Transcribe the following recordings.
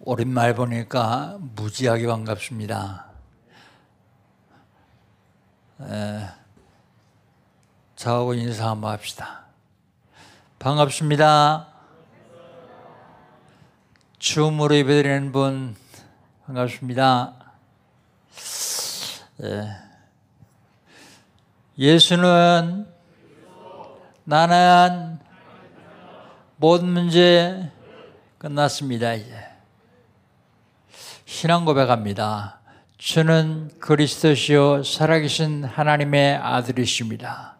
오랜만에 보니까 무지하게 반갑습니다. 저하고 인사 한번 합시다. 반갑습니다. 줌으로 예배드리는 분 반갑습니다. 예수는 나는 모든 문제 끝났습니다. 이제 신앙 고백합니다. 주는 그리스도시요 살아계신 하나님의 아들이십니다.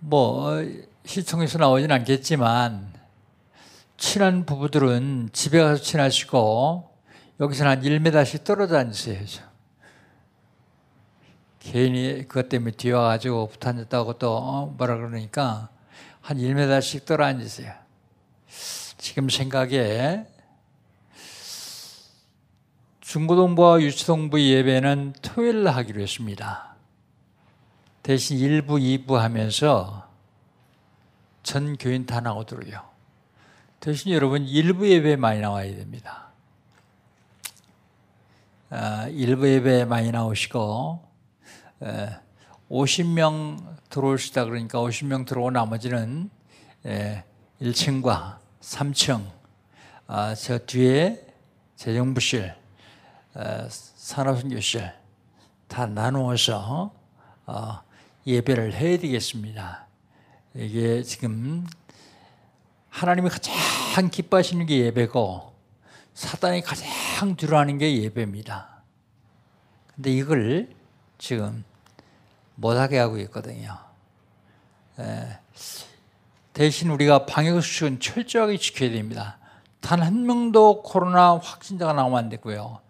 뭐 시청에서 나오진 않겠지만 친한 부부들은 집에 가서 친하시고 여기서는 한 1m씩 떨어져 앉으세요. 괜히 그것 때문에 뒤에 와가지고 붙어 앉았다고 또 뭐라 그러니까 한 1m씩 떨어 앉으세요. 지금 생각에 중고동부와 유치동부 예배는 토요일 날 하기로 했습니다. 대신 1부, 2부 하면서 전 교인 다 나오더라고요. 대신 여러분 1부 예배에 많이 나와야 됩니다. 1부 예배에 많이 나오시고 50명 들어오시다 그러니까 50명 들어오고 나머지는 1층과 3층 저 뒤에 재정부실 산업선교실 다 나누어서 예배를 해야 되겠습니다. 이게 지금 하나님이 가장 기뻐하시는 게 예배고 사단이 가장 두려워하는 게 예배입니다. 근데 이걸 지금 못하게 하고 있거든요. 대신 우리가 방역수칙은 철저하게 지켜야 됩니다. 단 한 명도 코로나 확진자가 나오면 안 되고요.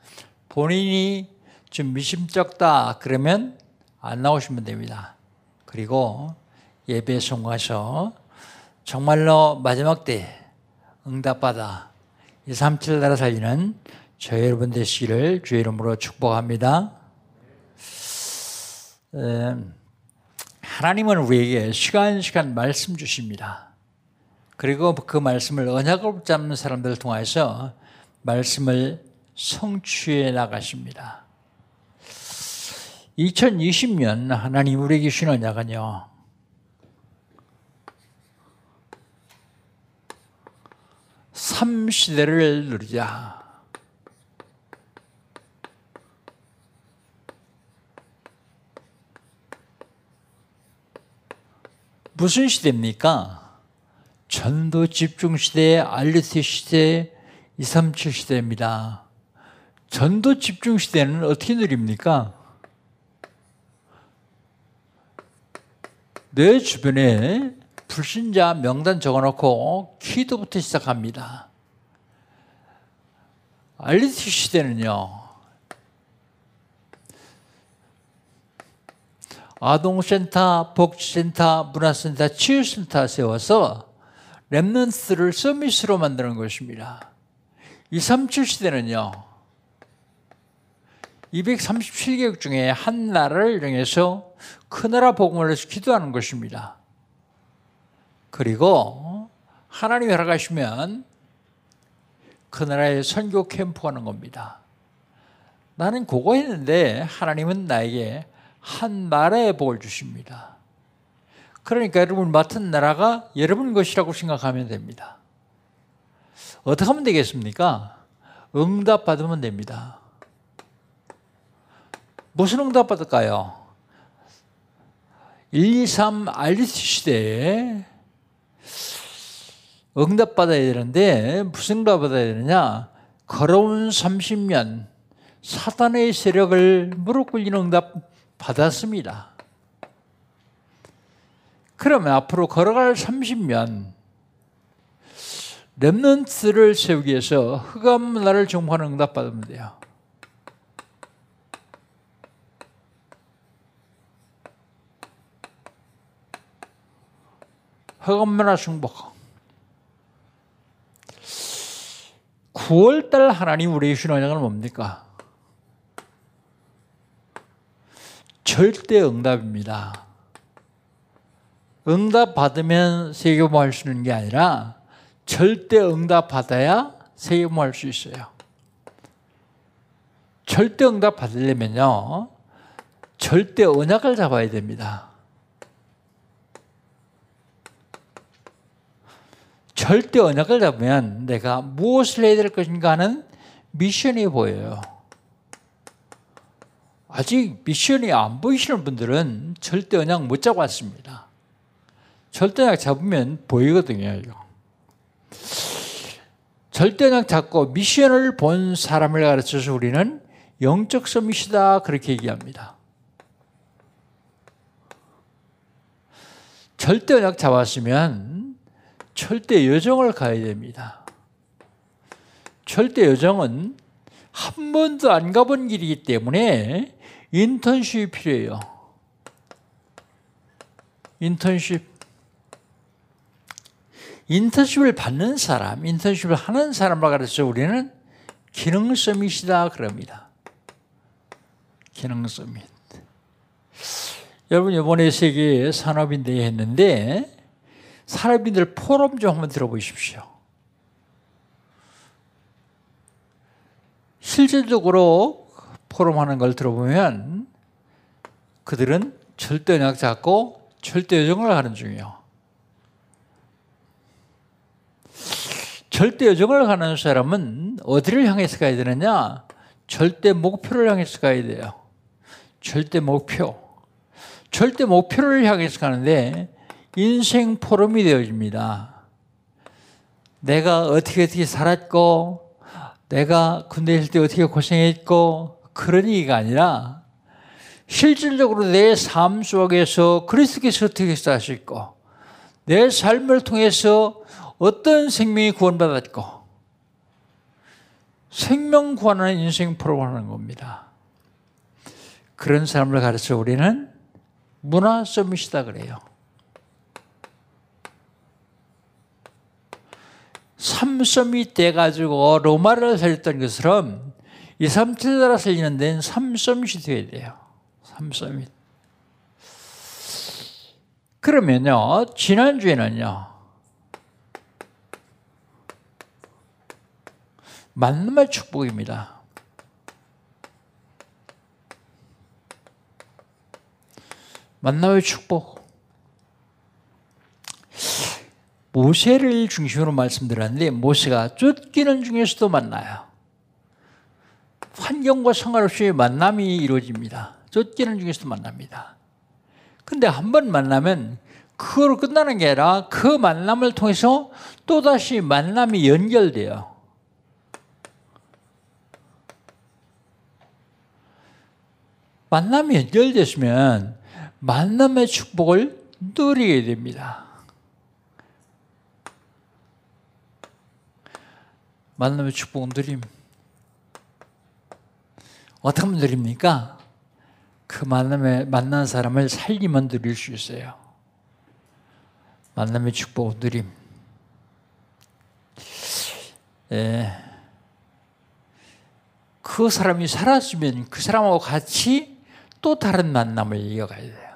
본인이 좀 미심쩍다 그러면 안 나오시면 됩니다. 그리고 예배에 성가서 정말로 마지막 때 응답받아 237 나라 살리는 저희 여러분 되시기를 주의 이름으로 축복합니다. 하나님은 우리에게 시간시간 말씀 주십니다. 그리고 그 말씀을 언약을 붙잡는 사람들을 통해서 말씀을 성취해 나가십니다. 2020년 하나님 우리에게 주신 언약은요, 삼시대를 누리자. 무슨 시대입니까? 전도 집중 시대, 알리티 시대, 237 시대입니다. 전도 집중 시대는 어떻게 누립니까? 내 주변에 불신자 명단 적어놓고 기도부터 시작합니다. 알리티 시대는요, 아동센터, 복지센터, 문화센터, 치유센터 세워서 렘넌트를 서밋으로 만드는 것입니다. 237 시대는요, 237개국 중에 한 나라를 정해서 그 나라 복음을 위해서 기도하는 것입니다. 그리고 하나님이 허락하시면 그 나라에 선교 캠프하는 겁니다. 나는 그거 했는데 하나님은 나에게 한 나라의 복을 주십니다. 그러니까 여러분 맡은 나라가 여러분 것이라고 생각하면 됩니다. 어떻게 하면 되겠습니까? 응답 받으면 됩니다. 무슨 응답 받을까요? 123 알리티 시대에 응답 받아야 되는데 무슨 응답 받아야 되느냐? 걸어온 30년 사단의 세력을 무릎 꿇리는 응답 받았습니다. 그러면 앞으로 걸어갈 30년 렘넌트를 세우기 위해서 흑암 문화를 정복하는 응답 받으면 돼요. 흑암문화 중복. 9월달 하나님 우리의 주신 언약은 뭡니까? 절대 응답입니다. 응답 받으면 세계보험 할 수 있는 게 아니라 절대 응답받아야 세임할 수 있어요. 절대 응답받으려면요, 절대 언약을 잡아야 됩니다. 절대 언약을 잡으면 내가 무엇을 해야 될 것인가 하는 미션이 보여요. 아직 미션이 안 보이시는 분들은 절대 언약 못 잡았습니다. 절대 언약 잡으면 보이거든요. 이거. 절대 언약 잡고 미션을 본 사람을 가르쳐서 우리는 영적 서밋이다 그렇게 얘기합니다. 절대 언약 잡았으면 절대 여정을 가야 됩니다. 절대 여정은 한 번도 안 가본 길이기 때문에 인턴십이 필요해요. 인턴십을 받는 사람, 인턴십을 하는 사람을 가르쳐 우리는 기능 서밋이다 그럽니다. 기능 서밋. 여러분 이번에 세계 산업인대회 했는데 산업인들 포럼 좀 한번 들어보십시오. 실질적으로 포럼하는 걸 들어보면 그들은 절대 언약 잡고 절대 여정을 하는 중이에요. 절대 여정을 가는 사람은 어디를 향해서 가야 되느냐? 절대 목표를 향해서 가야 돼요. 절대 목표. 절대 목표를 향해서 가는데 인생 포럼이 되어집니다. 내가 어떻게 살았고 내가 군대 있을 때 어떻게 고생했고 그런 얘기가 아니라 실질적으로 내 삶 속에서 그리스도께서 어떻게 사셨고 내 삶을 통해서 어떤 생명이 구원받았고 생명 구원하는 인생 포럼을 하는 겁니다. 그런 사람을 가르쳐 우리는 문화 서밋이다 그래요. 삼섬이 돼가지고 로마를 살렸던 것처럼 이삼체자라 살리는 데는 삼섬이 돼야 돼요. 삼섬이. 그러면요, 지난주에는요, 만남의 축복입니다. 만남의 축복. 모세를 중심으로 말씀드렸는데 모세가 쫓기는 중에서도 만나요. 환경과 상관없이 만남이 이루어집니다. 쫓기는 중에서도 만납니다. 근데 한 번 만나면 그걸로 끝나는 게 아니라 그 만남을 통해서 또다시 만남이 연결돼요. 만남이 연결됐으면 만남의 축복을 누리게 됩니다. 만남의 축복은 드림. 어떻게 하면 드립니까? 그 만남에 만난 사람을 살리면 드릴 수 있어요. 만남의 축복은 드림. 예. 그 사람이 살았으면 그 사람하고 같이 또 다른 만남을 이어가야 돼요.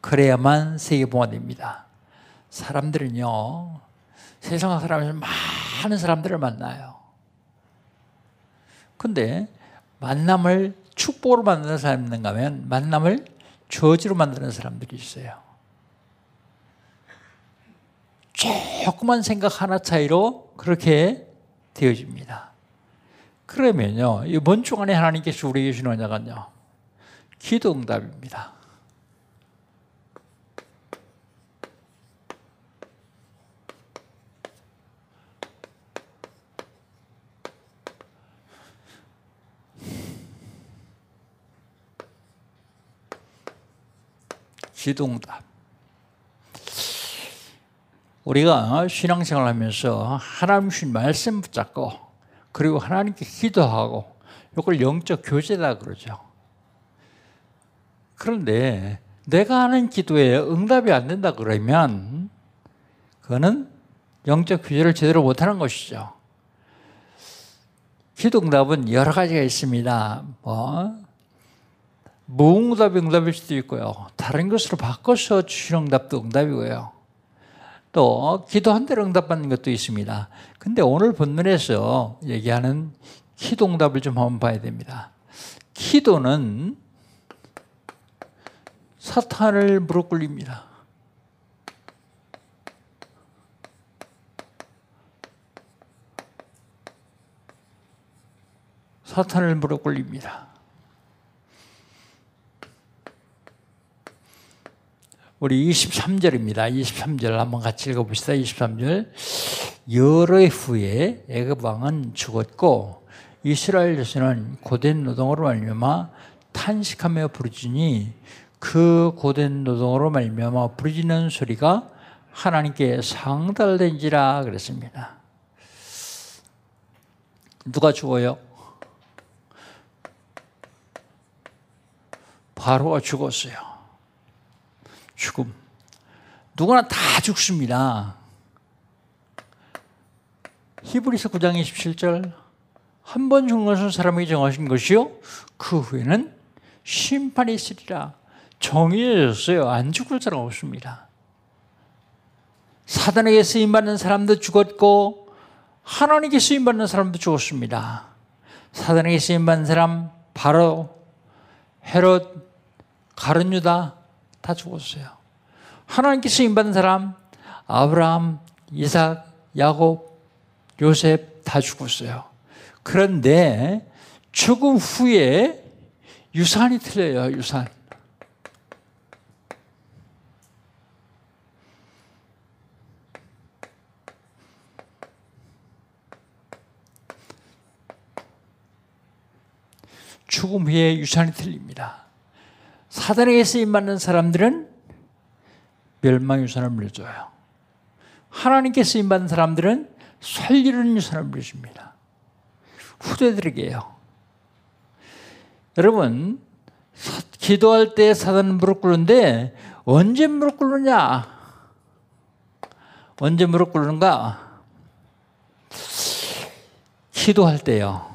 그래야만 세계보가 됩니다. 사람들은요, 세상 사람에서 많은 사람들을 만나요. 근데 만남을 축복으로 만드는 사람이 있는가 하면 만남을 저지로 만드는 사람들이 있어요. 조그만 생각 하나 차이로 그렇게 되어집니다. 그러면요, 이번 주간에 하나님께서 우리에게 주신 언약은요, 기도 응답입니다. 기도응답. 우리가 신앙생활 하면서 하나님 주신 말씀 붙잡고 그리고 하나님께 기도하고 이걸 영적 교제다 그러죠. 그런데 내가 하는 기도에 응답이 안 된다 그러면 그거는 영적 교제를 제대로 못하는 것이죠. 기도응답은 여러 가지가 있습니다. 무응답이 응답일 수도 있고요. 다른 것으로 바꿔서 주시는 응답도 응답이고요. 또 기도한 대로 응답받는 것도 있습니다. 근데 오늘 본문에서 얘기하는 기도 응답을 좀 한번 봐야 됩니다. 기도는 사탄을 무릎 꿇립니다. 사탄을 무릎 꿇립니다. 우리 23절입니다. 23절 한번 같이 읽어봅시다. 23절. 여러 해 후에 애굽 왕은 죽었고 이스라엘 자손은 고된 노동으로 말미암아 탄식하며 부르짖으니 그 고된 노동으로 말미암아 부르짖는 소리가 하나님께 상달된지라 그랬습니다. 누가 죽어요? 바로가 죽었어요. 죽음. 누구나 다 죽습니다. 히브리서 9장 27절. 한 번 죽는 것은 사람에게 정하신 것이요 그 후에는 심판이 있으리라. 정해졌어요. 안 죽을 사람 없습니다. 사단에게 쓰임받는 사람도 죽었고 하나님께 쓰임받는 사람도 죽었습니다. 사단에게 쓰임받는 사람 바로 헤롯, 가룟 유다 다 죽었어요. 하나님께 쓰임받은 사람 아브라함, 이삭, 야곱, 요셉 다 죽었어요. 그런데 죽음 후에 유산이 틀려요. 유산. 죽음 후에 유산이 틀립니다. 사단에게 쓰임받는 사람들은 멸망 유산을 물려줘요. 하나님께 쓰임받는 사람들은 살리는 유산을 물려줍니다. 후대들에게요. 여러분, 기도할 때 사단은 무릎 꿇는데 언제 무릎 꿇느냐? 언제 무릎 꿇는가? 기도할 때요.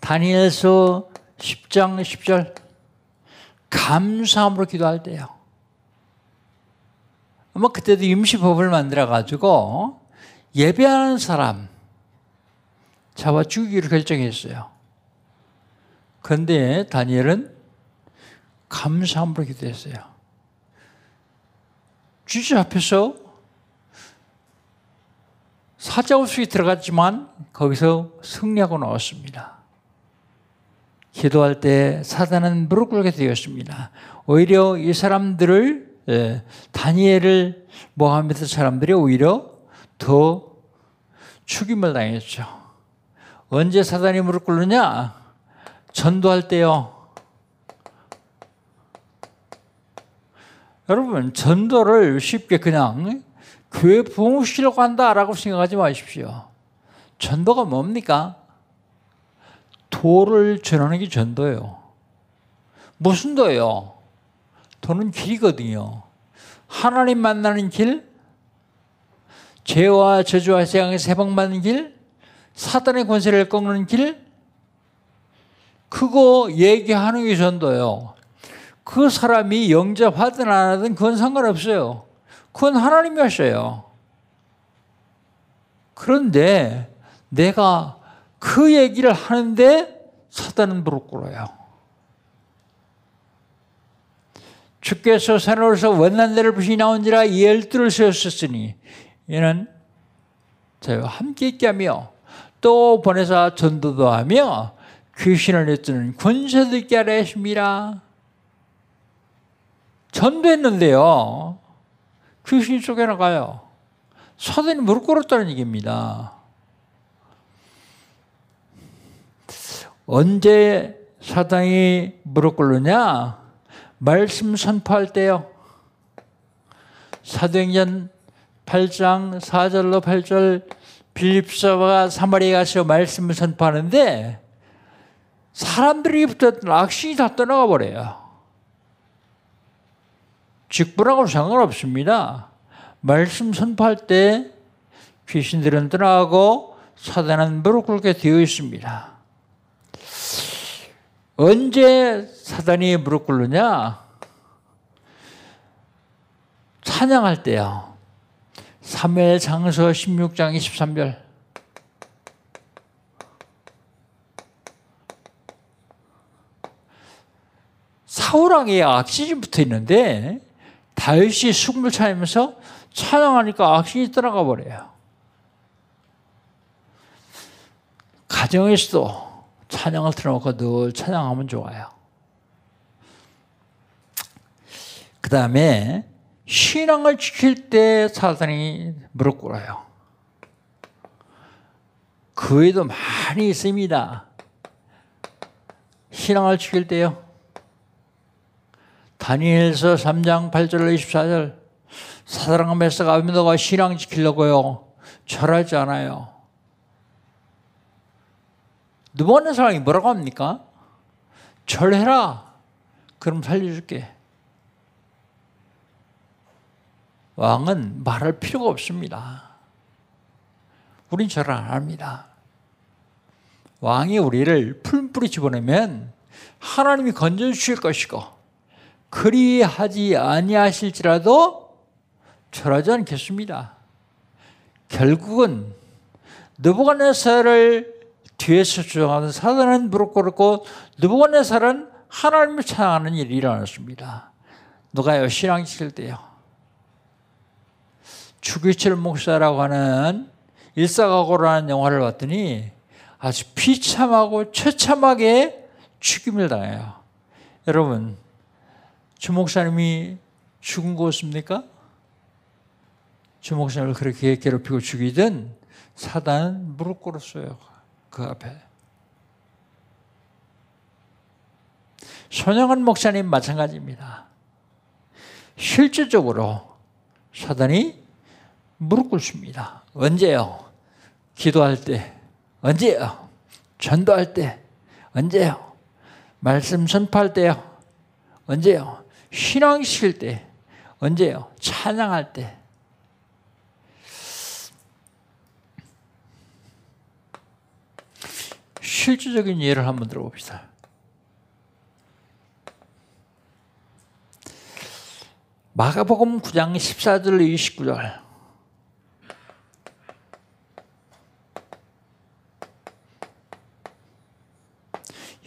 다니엘서 10장 10절. 감사함으로 기도할 때요. 아마 그때도 임시법을 만들어가지고 예배하는 사람 잡아 죽이기로 결정했어요. 그런데 다니엘은 감사함으로 기도했어요. 주제 앞에서 사자굴 속에 들어갔지만 거기서 승리하고 나왔습니다. 기도할 때 사단은 무릎 꿇게 되었습니다. 오히려 이 사람들을 다니엘을 모함했던 사람들이 오히려 더 죽임을 당했죠. 언제 사단이 무릎 꿇느냐? 전도할 때요. 여러분, 전도를 쉽게 그냥 교회 부흥시키려고 한다라고 생각하지 마십시오. 전도가 뭡니까? 도를 전하는 게 전도예요. 무슨 도예요? 도는 길이거든요. 하나님 만나는 길, 죄와 저주와 세상에서 해방받는 길, 사단의 권세를 꺾는 길, 그거 얘기하는 게 전도예요. 그 사람이 영접하든 안 하든 그건 상관없어요. 그건 하나님이 하셔요. 그런데 내가 그 얘기를 하는데 사단은 무릎 꿇어요. 주께서 산으로서 원난대를 부시니 나온지라 이 열두를 세웠었으니 이는 저희와 함께 있게 하며 또 보내사 전도도 하며 귀신을 내쫓는 권세도 있게 하라 했습니다. 전도했는데요. 귀신이 쫓겨나가요. 사단이 무릎 꿇었다는 얘기입니다. 언제 사단이 무릎 꿇느냐? 말씀 선포할 때요. 사도행전 8장 4절로 8절 빌립사와 사마리아에 가서 말씀을 선포하는데 사람들이 붙었던 악신이 다 떠나가 버려요. 직분하고 상관없습니다. 말씀 선포할 때 귀신들은 떠나가고 사단은 무릎 꿇게 되어 있습니다. 언제 사단이 무릎 꿇느냐? 찬양할 때요. 사무엘 상서 16장 23절. 사울왕이 악신이 붙어 있는데 다윗이 숨을 차면서 찬양하니까 악신이 떠나가 버려요. 가정에서도 찬양을 틀어놓고 늘 찬양하면 좋아요. 그 다음에 신앙을 지킬 때 사단이 무릎 꿇어요. 그 외에도 많이 있습니다. 신앙을 지킬 때요. 다니엘서 3장 8절로 24절. 사단과 메사가 아비노가 신앙 지키려고요. 절하지 않아요. 누워있는 사람이 뭐라고 합니까? 절해라. 그럼 살려줄게. 왕은 말할 필요가 없습니다. 우린 절을 안 합니다. 왕이 우리를 풀뿌리 집어넣으면 하나님이 건져주실 것이고 그리하지 아니하실지라도 절하지 않겠습니다. 결국은 느부갓네살을 뒤에서 주장하는 사단은 무릎 꿇었고 느부갓네살은 하나님을 찬양하는 일이 일어났습니다. 누가요? 신앙 지킬 때요. 주기철 목사라고 하는 일사각오라는 영화를 봤더니 아주 비참하고 처참하게 죽임을 당해요. 여러분, 주 목사님이 죽은 것입니까? 주 목사님을 그렇게 괴롭히고 죽이던 사단은 무릎 꿇었어요. 그 앞에. 손영은 목사님 마찬가지입니다. 실질적으로 사단이 무릎 꿇습니다. 언제요? 기도할 때. 언제요? 전도할 때. 언제요? 말씀 선포할 때요. 언제요? 신앙 지킬 때. 언제요? 찬양할 때. 실질적인 예를 한번 들어봅시다. 마가복음 9장 14절로 29절.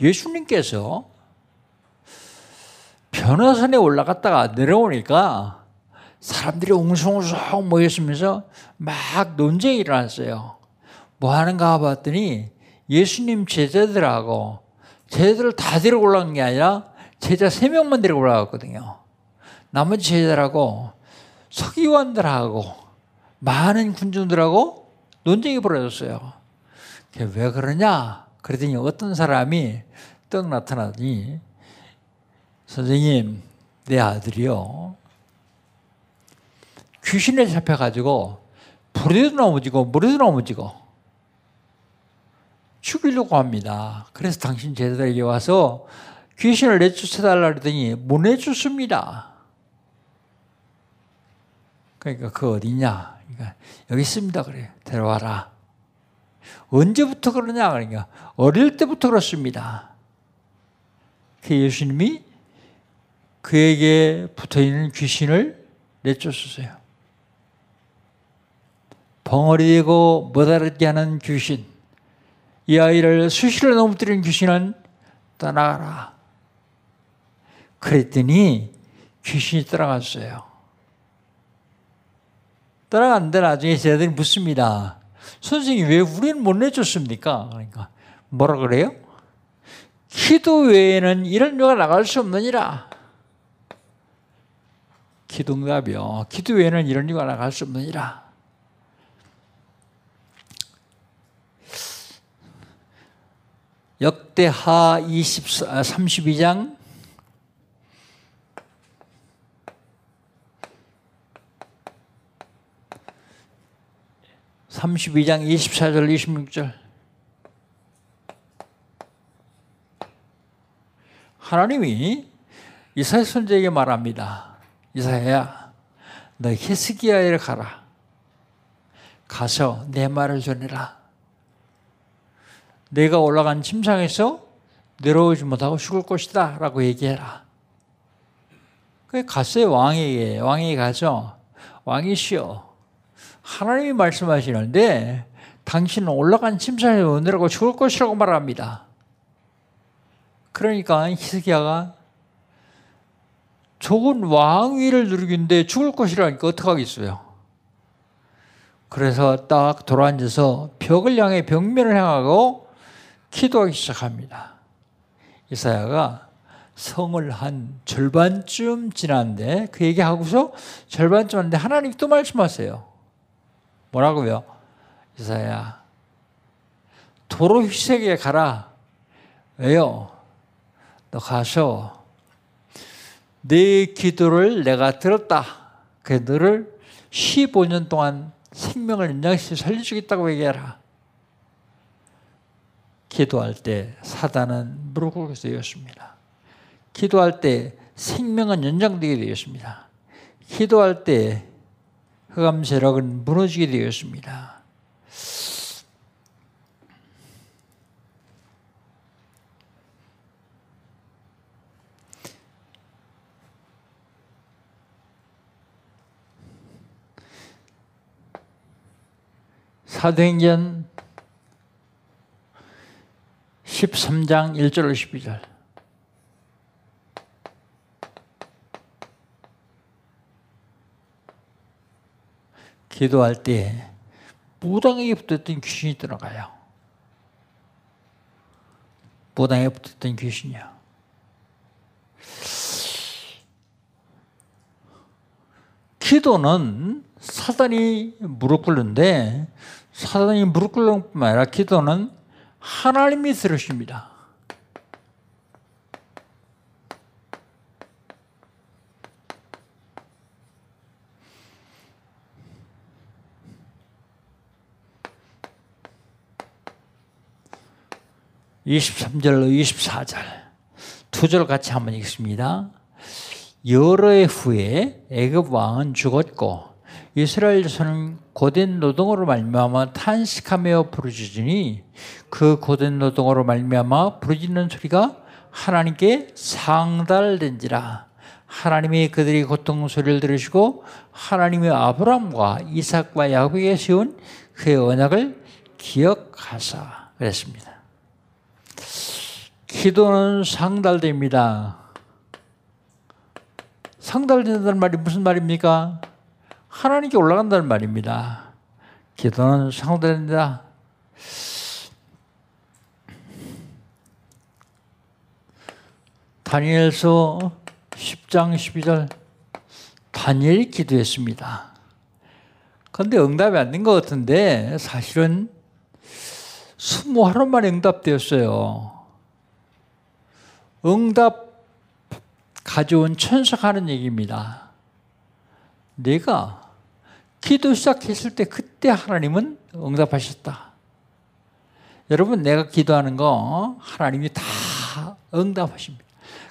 예수님께서 변화산에 올라갔다가 내려오니까 사람들이 웅성웅성 모였으면서 막 논쟁이 일어났어요. 뭐 하는가 봤더니 예수님 제자들하고 제자들을 다 데리고 올라간 게 아니라 제자 3명만 데리고 올라갔거든요. 나머지 제자들하고 서기관들하고 많은 군중들하고 논쟁이 벌어졌어요. 그게 왜 그러냐? 그랬더니 어떤 사람이 떡 나타나더니 선생님, 내 아들이요. 귀신에 잡혀가지고 불에도 넘어지고 물에도 넘어지고 죽이려고 합니다. 그래서 당신 제자들에게 와서 귀신을 내쫓아달라 그랬더니 못 내쫓습니다. 그러니까 그거 어디냐? 그러니까 여기 있습니다. 그래. 데려와라. 언제부터 그러냐? 그러니까 어릴 때부터 그렇습니다. 그 예수님이 그에게 붙어있는 귀신을 내쫓으세요. 벙어리되고 못알아듣게 하는 귀신, 이 아이를 수시로 넘어뜨리는 귀신은 떠나가라. 그랬더니 귀신이 떠나갔어요. 떠나갔는데 나중에 제자들이 묻습니다. 선생님, 왜 우리는 못 내줬습니까? 그러니까 뭐라 그래요? 기도 외에는 이런 요가 나갈 수 없느니라. 기도응답이요. 기도 외에는 이런 요가 나갈 수 없느니라. 역대하 32장 24절 26절. 하나님이 이사야 선지자에게 말합니다. 이사야야, 너 히스기야에 가라. 가서 내 말을 전해라. 내가 올라간 침상에서 내려오지 못하고 죽을 것이다 라고 얘기해라. 그래서 갔어요. 왕에게 가서 왕이시여, 하나님이 말씀하시는데 당신은 올라간 침상에 오느라고 죽을 것이라고 말합니다. 그러니까 히스기야가 좋은 왕위를 누리는데 죽을 것이라니까 어떡하겠어요. 그래서 딱 돌아앉아서 벽을 향해 벽면을 향하고 기도하기 시작합니다. 이사야가 성을 한 절반쯤 지났는데 그 얘기하고서 절반쯤 왔는데 하나님이 또 말씀하세요. 뭐라고요? 이사야, 도로 희색에 가라. 왜요? 너 가서 네 기도를 내가 들었다. 그 너를 15년 동안 생명을 연장시켜 살려주겠다고 얘기해라. 기도할 때 사단은 무릎 꿇게 되었습니다. 기도할 때 생명은 연장되게 되었습니다. 기도할 때 흑암 세력은 무너지게 되었습니다. 사도행전 13장 1절로 12절. 기도할 때 무당에게 붙었던 귀신이 들어가요. 무당에게 붙었던 귀신이요. 기도는 사단이 무릎 꿇는데 사단이 무릎 꿇는 뿐만 아니라 기도는 하나님이 들으십니다. (23절로) (24절) 두 절 같이 한번 읽습니다. 여러 해 후에 애굽 왕은 죽었고 이스라엘 자손은 고된 노동으로 말미암아 탄식하며 부르짖으니 그 고된 노동으로 말미암아 부르짖는 소리가 하나님께 상달된지라. 하나님이 그들이 고통 소리를 들으시고 하나님이 아브람과 이삭과 야곱에게 세운 그의 언약을 기억하사 그랬습니다. 기도는 상달됩니다. 상달된다는 말이 무슨 말입니까? 하나님께 올라간다는 말입니다. 기도는 상달된다. 다니엘서 10장 12절. 다니엘이 기도했습니다. 그런데 응답이 안 된 것 같은데 사실은 20하루만에 응답되었어요. 응답 가져온 천사가 하는 얘기입니다. 내가 기도 시작했을 때 그때 하나님은 응답하셨다. 여러분, 내가 기도하는 거 하나님이 다 응답하십니다.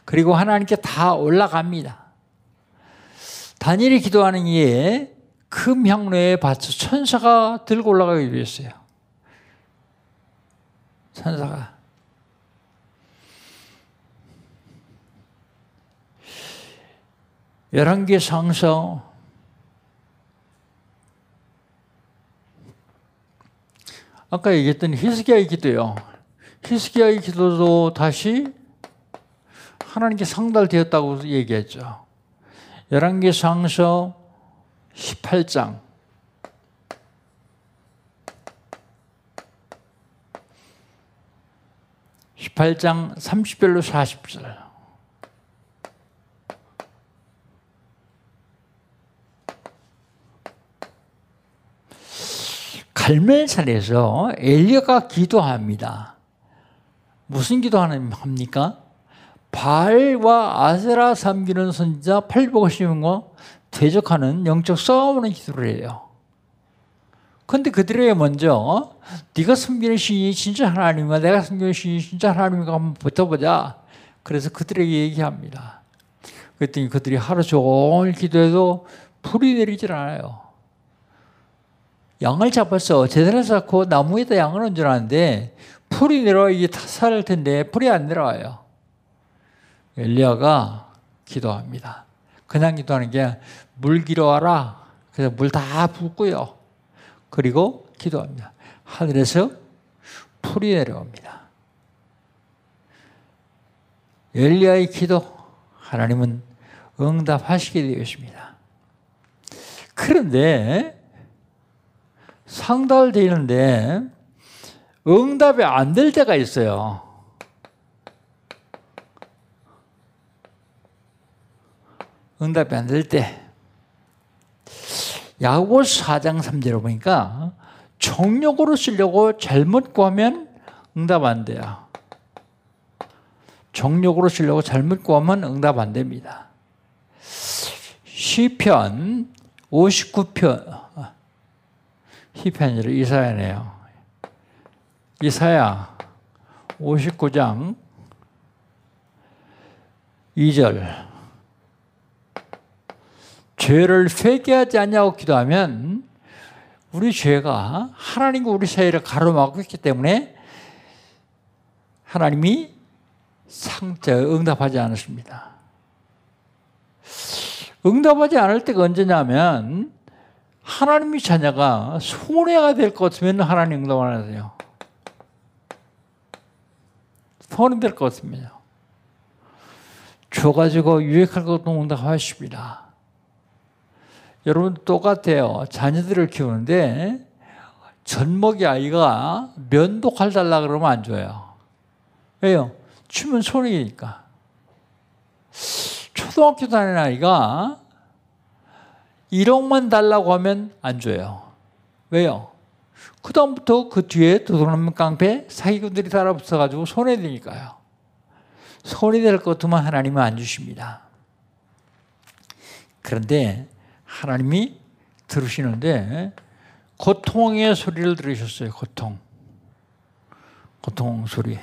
그리고 하나님께 다 올라갑니다. 다니엘이 기도하는 이에 금향로에 바쳐 천사가 들고 올라가게 되었어요. 천사가. 열왕기상서 ，아까 얘기했던 히스기야의 기도요. 히스기야의 기도도 다시 하나님께 상달되었다고 얘기했죠. 열왕기상서 18장 30절로 40절. 갈멜산에서 엘리야가 기도합니다. 무슨 기도합니까? 바알과 아세라 섬기는 선지자 팔복신과 대적하는 영적 싸움을 기도를 해요. 그런데 그들에게 먼저 네가 섬기는 신이 진짜 하나님과 내가 섬기는 신이 진짜 하나님과 한번 붙어보자. 그래서 그들에게 얘기합니다. 그랬더니 그들이 하루 종일 기도해도 불이 내리질 않아요. 양을 잡았어. 제대로 잡고 나무에다 양을 얹어놨는데 풀이 내려와 이게 타살할 텐데 풀이 안 내려와요. 엘리야가 기도합니다. 그냥 기도하는 게 물 길어와라. 그래서 물 다 붓고요. 그리고 기도합니다. 하늘에서 풀이 내려옵니다. 엘리야의 기도, 하나님은 응답하시게 되었습니다. 그런데 상달되는데 응답이 안 될 때가 있어요. 응답이 안 될 때 야고보 4장 3절로 보니까 정욕으로 쓰려고 잘못 구하면 응답 안 돼요. 정욕으로 쓰려고 잘못 구하면 응답 안 됩니다. 시편 59편 시편이라 이사야네요. 이사야 59장 2절 죄를 회개하지 않냐고 기도하면 우리 죄가 하나님과 우리 사이를 가로막고 있기 때문에 하나님이 상처에 응답하지 않았습니다. 응답하지 않을 때가 언제냐면 하나님의 자녀가 손해가 될 것 같으면 하나님 응답 안 하세요. 손해될 것 같으면요. 줘가지고 유익할 것도 응답하십니다. 여러분 똑같아요. 자녀들을 키우는데 젖먹이 아이가 면도칼 달라 그러면 안 줘요. 왜요? 치면 손해니까. 초등학교 다니는 아이가 1억만 달라고 하면 안 줘요. 왜요? 그 다음부터 그 뒤에 도둑놈 깡패 사기꾼들이 따라붙어가지고 손해되니까요. 손해될 것만 하나님은 안 주십니다. 그런데 하나님이 들으시는데 고통의 소리를 들으셨어요. 고통 소리.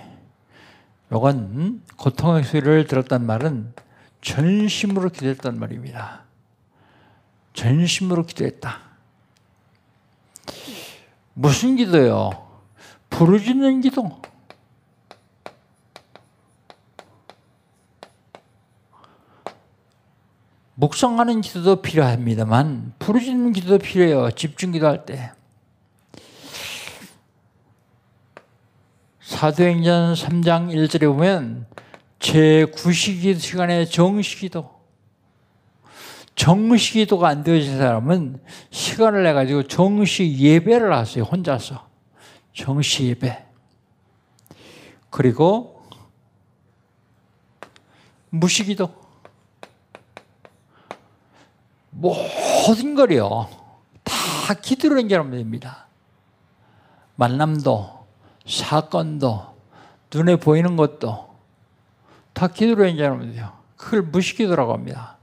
이건 고통의 소리를 들었단 말은 전심으로 기도했단 말입니다. 전심으로 기도했다. 무슨 기도요? 부르짖는 기도. 묵상하는 기도도 필요합니다만 부르짖는 기도도 필요해요. 집중 기도할 때. 사도행전 3장 1절에 보면 제9시 시간에 정시기도. 정시기도가 안 되어진 사람은 시간을 내가지고 정시 예배를 하세요. 혼자서. 정시 예배. 그리고 무시기도. 모든 걸요. 다 기도로 연결하면 됩니다. 만남도, 사건도, 눈에 보이는 것도 다 기도로 연결하면 돼요. 그걸 무시기도라고 합니다.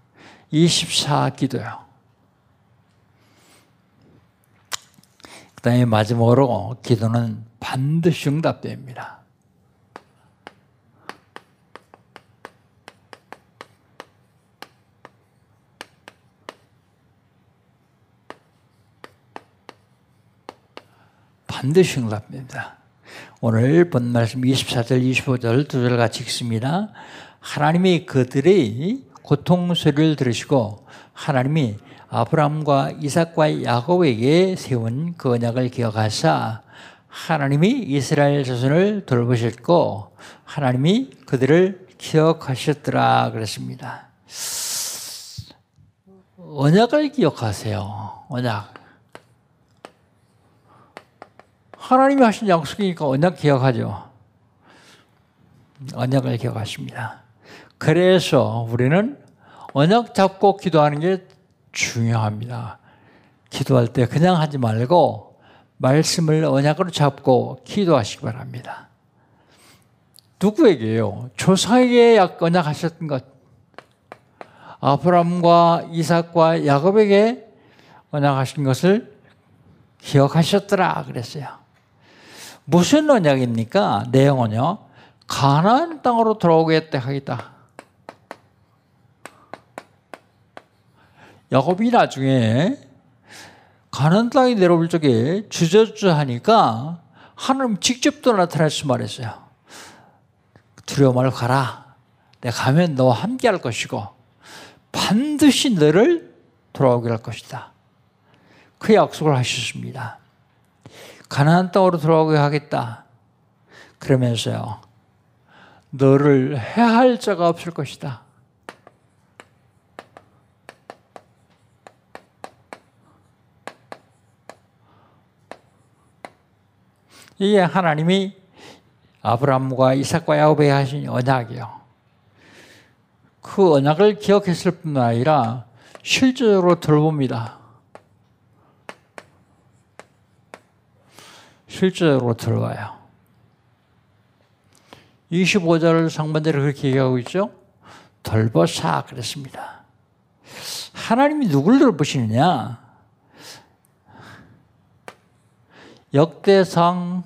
24기도요. 그 다음에 마지막으로 기도는 반드시 응답됩니다. 반드시 응답됩니다. 오늘 본 말씀 24절, 25절 두 절 같이 읽습니다. 하나님이 그들의 고통 소리를 들으시고 하나님이 아브람과 이삭과 야곱에게 세운 그 언약을 기억하사 하나님이 이스라엘 자손을 돌보셨고 하나님이 그들을 기억하셨더라 그랬습니다. 언약을 기억하세요. 언약. 하나님이 하신 약속이니까 언약 기억하죠. 언약을 기억하십니다. 그래서 우리는 언약 잡고 기도하는 게 중요합니다. 기도할 때 그냥 하지 말고 말씀을 언약으로 잡고 기도하시기 바랍니다. 누구에게요? 조상에게 언약하셨던 것. 아브람과 이삭과 야곱에게 언약하신 것을 기억하셨더라 그랬어요. 무슨 언약입니까? 내용은요. 가나안 땅으로 들어오겠다 하겠다. 야곱이 나중에 가나안 땅에 내려올 적에 주저주저하니까 하나님 직접 또 나타나서 말했어요. 두려워 말고 가라. 내가 가면 너와 함께 할 것이고 반드시 너를 돌아오게 할 것이다. 그 약속을 하셨습니다. 가나안 땅으로 들어가게 하겠다. 그러면서요, 너를 해할 자가 없을 것이다. 이게 하나님이 아브라함과 이삭과 야곱에게 하신 언약이요. 그 언약을 기억했을 뿐 아니라 실제로 들어봅니다. 실제로 들어와요. 25절을 상반대로 그렇게 얘기하고 있죠. 돌보사 그랬습니다. 하나님이 누굴 돌보시느냐? 역대상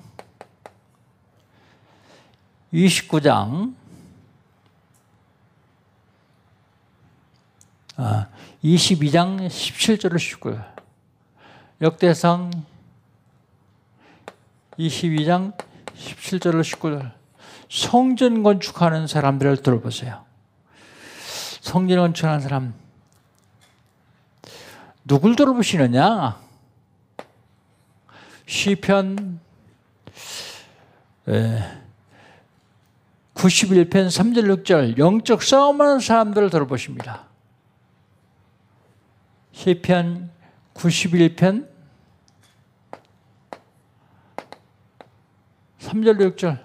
29장 22장 17절을 19절. 역대상 22장 17절을 19절. 성전 건축하는 사람들을 들어보세요. 성전 건축하는 사람 누굴 들어보시느냐? 시편 91편 3절 6절. 영적 싸움하는 사람들을 들어보십니다. 시편 91편 3절 6절.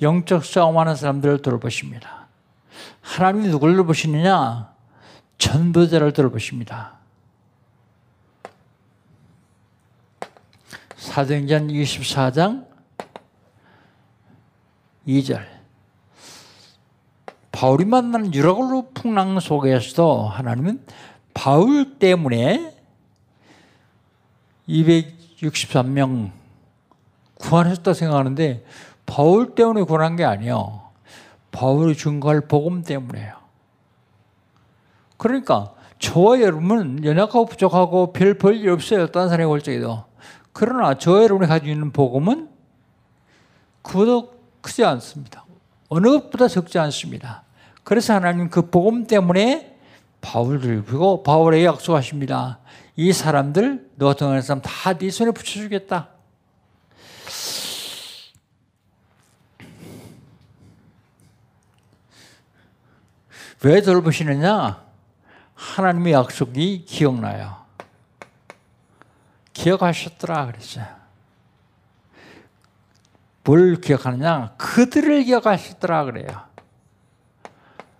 영적 싸움하는 사람들을 돌보십니다. 하나님이 누굴 돌보시느냐? 전도자를 돌보십니다. 사도행전 24장 2절. 바울이 만난 유라굴로 풍랑 속에서도 하나님은 바울 때문에 263명 구원했다 생각하는데, 바울 때문에 구원한 게 아니에요. 바울이 증거할 복음 때문에요. 그러니까 저와 여러분은 연약하고 부족하고 별 볼일 없어요. 다른 사람이 볼 적에도. 그러나 저와 여러분이 가지고 있는 복음은 그보다 크지 않습니다. 어느 것보다 적지 않습니다. 그래서 하나님 그 복음 때문에 바울을 부르고 바울에게 약속하십니다. 이 사람들, 너와 동행하는 사람 다 네 손에 붙여주겠다. 왜 돌보시느냐? 하나님의 약속이 기억나요. 기억하셨더라 그랬어요. 뭘 기억하느냐? 그들을 기억하셨더라 그래요.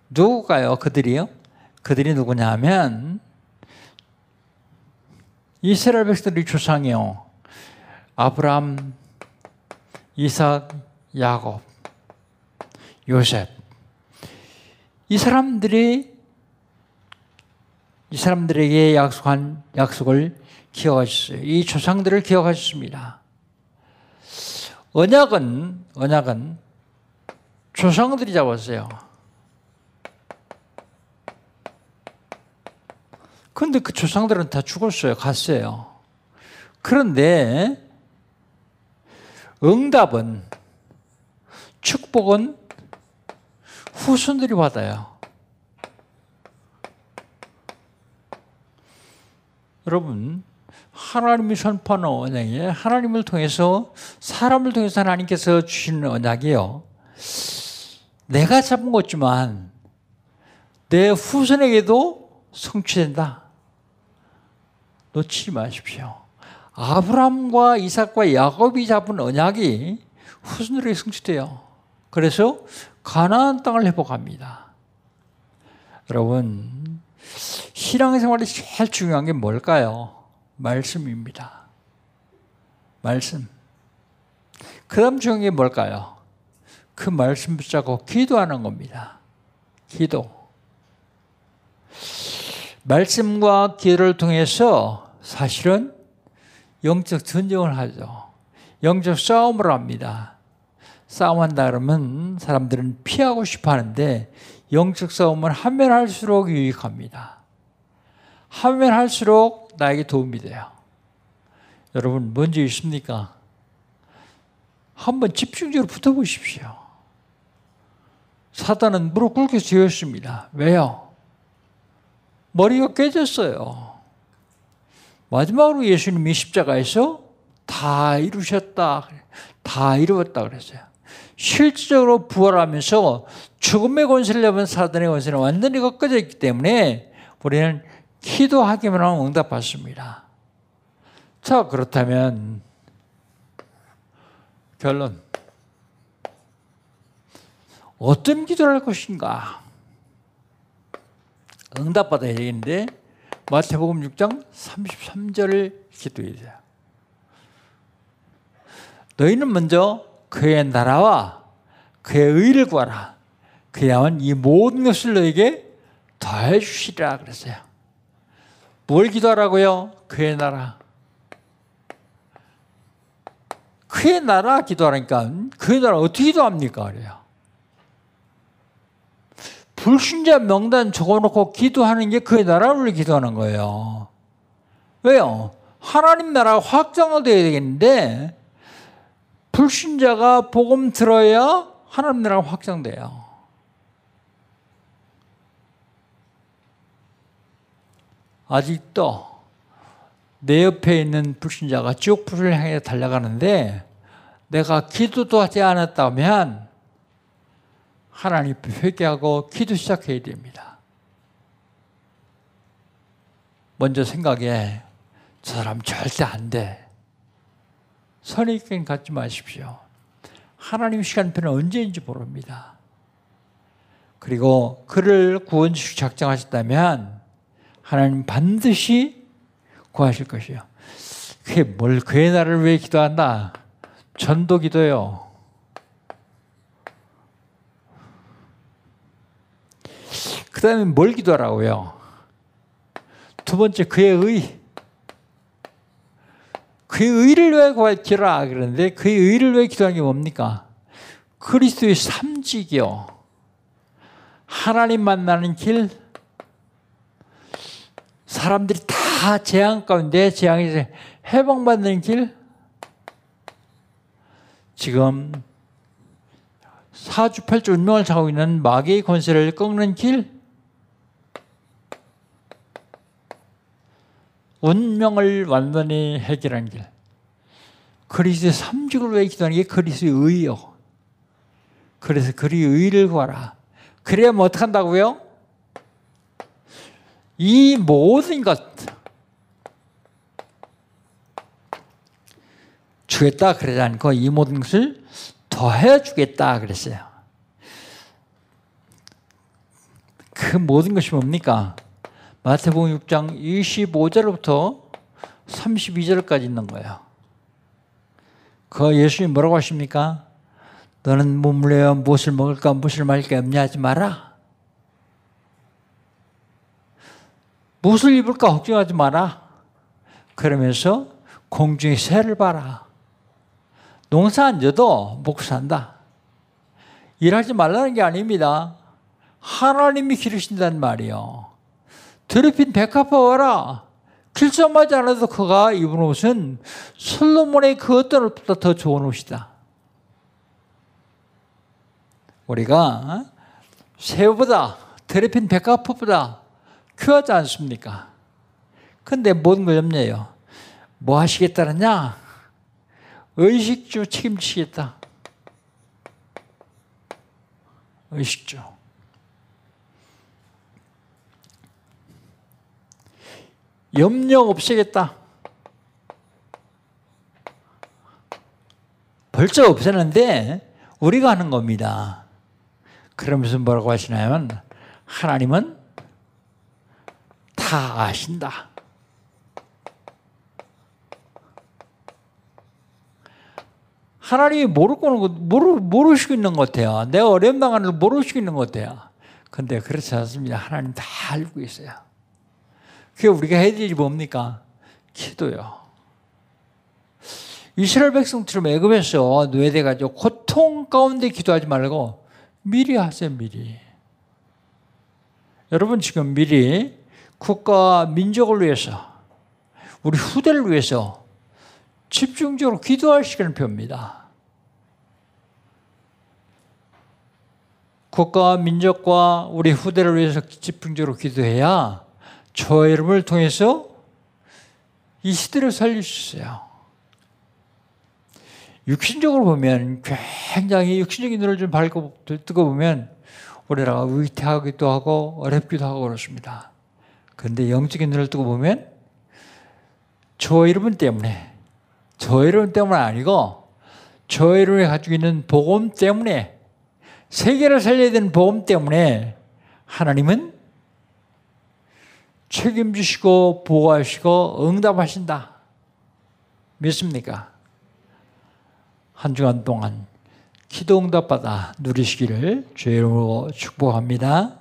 누굴까요? 그들이요? 그들이 누구냐 하면 이스라엘 백성들이 조상이요. 아브라함, 이삭, 야곱, 요셉. 이 사람들에게 약속한 약속을 기억하셨어요. 이 조상들을 기억하셨습니다. 언약은 조상들이 잡았어요. 그런데 그 조상들은 다 죽었어요. 갔어요. 그런데 응답은, 축복은 후손들이 받아요. 여러분, 하나님이 선포하는 언약이에요. 하나님을 통해서, 사람을 통해서 하나님께서 주시는 언약이에요. 내가 잡은 거지만 내 후손에게도 성취된다. 놓치지 마십시오. 아브라함과 이삭과 야곱이 잡은 언약이 후손들에게 성취돼요. 그래서 가나안 땅을 회복합니다. 여러분, 신앙생활이 제일 중요한 게 뭘까요? 말씀입니다. 말씀. 그 다음 중요한 게 뭘까요? 그 말씀 붙잡고 기도하는 겁니다. 기도. 말씀과 기도를 통해서 사실은 영적 전쟁을 하죠. 영적 싸움을 합니다. 싸움한다 그러면 사람들은 피하고 싶어 하는데, 영적 싸움은 하면 할수록 유익합니다. 하면 할수록 나에게 도움이 돼요. 여러분, 뭔지 있습니까? 한번 집중적으로 붙어보십시오. 사단은 무릎 꿇게 되었습니다. 왜요? 머리가 깨졌어요. 마지막으로 예수님이 십자가에서 다 이루셨다, 다 이루었다 그랬어요. 실질적으로 부활하면서 죽음의 권세를 내면 사단의 권세는 완전히 꺾어져 있기 때문에 우리는 기도하기만 하면 응답받습니다. 자, 그렇다면 결론, 어떤 기도를 할 것인가? 응답받아야 되는데 마태복음 6장 33절을 기도해야 돼요. 너희는 먼저 그의 나라와 그의 의를 구하라. 그야만 이 모든 것을 너에게 더해 주시리라 그랬어요. 뭘 기도하라고요? 그의 나라. 그의 나라 기도하라니까 그의 나라 어떻게 기도합니까? 그래요. 불신자 명단 적어놓고 기도하는 게 그의 나라를 기도하는 거예요. 왜요? 하나님 나라가 확장되어야 되겠는데 불신자가 복음 들어야 하나님 나라가 확장돼요. 아직도 내 옆에 있는 불신자가 지옥불을 향해 달려가는데 내가 기도도 하지 않았다면 하나님 회개하고 기도 시작해야 됩니다. 먼저 생각해, 저 사람 절대 안 돼. 선입견 갖지 마십시오. 하나님 시간표는 언제인지 모릅니다. 그리고 그를 구원시키기 작정하셨다면 하나님 반드시 구하실 것이요. 그게 뭘, 그의 나라를 위해 기도한다? 전도 기도요. 그 다음에 뭘 기도하라고요? 두 번째, 그의 의. 그의 의를 왜 구하라 그러는데 그의 의를 왜 기도하는 게 뭡니까? 그리스도의 삼직이요. 하나님 만나는 길. 사람들이 다 재앙 가운데 재앙에서 해방받는 길. 지금 사주팔주 운명을 타고 있는 마귀의 권세를 꺾는 길. 운명을 완전히 해결한 길. 그리스도의 삼직을 위해 기도하는 게 그리스도의 의요. 그래서 그리 의를 구하라. 그래야 뭐 어떻게 한다고요? 이 모든 것 주겠다 그러지 않고 이 모든 것을 더해 주겠다 그랬어요. 그 모든 것이 뭡니까? 마태복음 6장 25절부터 32절까지 있는 거예요. 그 예수님이 뭐라고 하십니까? 너는 몸으로 무엇을 먹을까 무엇을 마실까 염려하지 마라. 무엇을 입을까 걱정하지 마라. 그러면서 공중의 새를 봐라. 농사 안 져도 먹고 산다. 일하지 말라는 게 아닙니다. 하나님이 기르신단 말이요. 드레핀 백합화 와라. 길쌈하지 않아도 그가 입은 옷은 솔로몬의 그 어떤 옷보다 더 좋은 옷이다. 우리가 새우보다 드레핀 백합화보다 귀하지 않습니까? 근데 모든 걸 염려해요. 뭐 하시겠다느냐? 의식주 책임지시겠다. 의식주. 염려 없애겠다. 벌써 없애는데 우리가 하는 겁니다. 그러면서 뭐라고 하시냐면 하나님은 다 아신다. 하나님이 모르시고 있는 것 같아요. 내가 어려움 당하는 걸 모르시고 있는 것 같아요. 근데 그렇지 않습니다. 하나님 다 알고 있어요. 그게 우리가 해야 될 일이 뭡니까? 기도요. 이스라엘 백성처럼 애굽에서 노예돼가지고 고통 가운데 기도하지 말고 미리 하세요. 미리. 여러분 지금 미리 국가와 민족을 위해서 우리 후대를 위해서 집중적으로 기도할 시간을 펴입니다. 국가와 민족과 우리 후대를 위해서 집중적으로 기도해야 저의 이름을 통해서 이 시대를 살려주세요. 육신적으로 보면 굉장히 육신적인 눈을 좀 밝고 뜨고 보면 우리 나라가 위태하기도 하고 어렵기도 하고 그렇습니다. 그런데 영적인 눈을 뜨고 보면 저 이름 때문에 아니고 저 이름을 가지고 있는 복음 때문에 세계를 살려야 되는 복음 때문에 하나님은 책임지시고 보호하시고 응답하신다. 믿습니까? 한 주간 동안 기도 응답받아 누리시기를 주의 이름으로 축복합니다.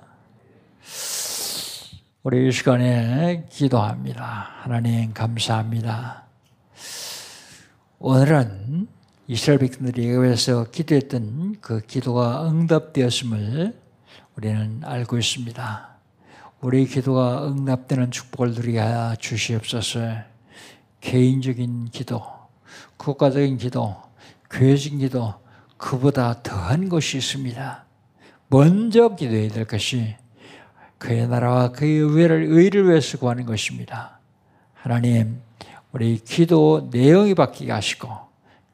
우리 이 시간에 기도합니다. 하나님 감사합니다. 오늘은 이스라엘 백성들이 애굽에서 기도했던 그 기도가 응답되었음을 우리는 알고 있습니다. 우리의 기도가 응답되는 축복을 누리게 하여 주시옵소서. 개인적인 기도, 국가적인 기도, 교회적인 기도 그보다 더한 것이 있습니다. 먼저 기도해야 될 것이 그의 나라와 그의 의를 위해서 구하는 것입니다. 하나님, 우리 기도 내용이 바뀌게 하시고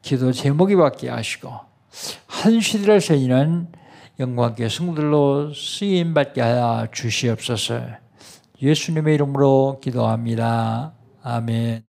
기도 제목이 바뀌게 하시고 한 시대를 살리는 영광께 성들로 쓰임받게 하여 주시옵소서. 예수님의 이름으로 기도합니다. 아멘.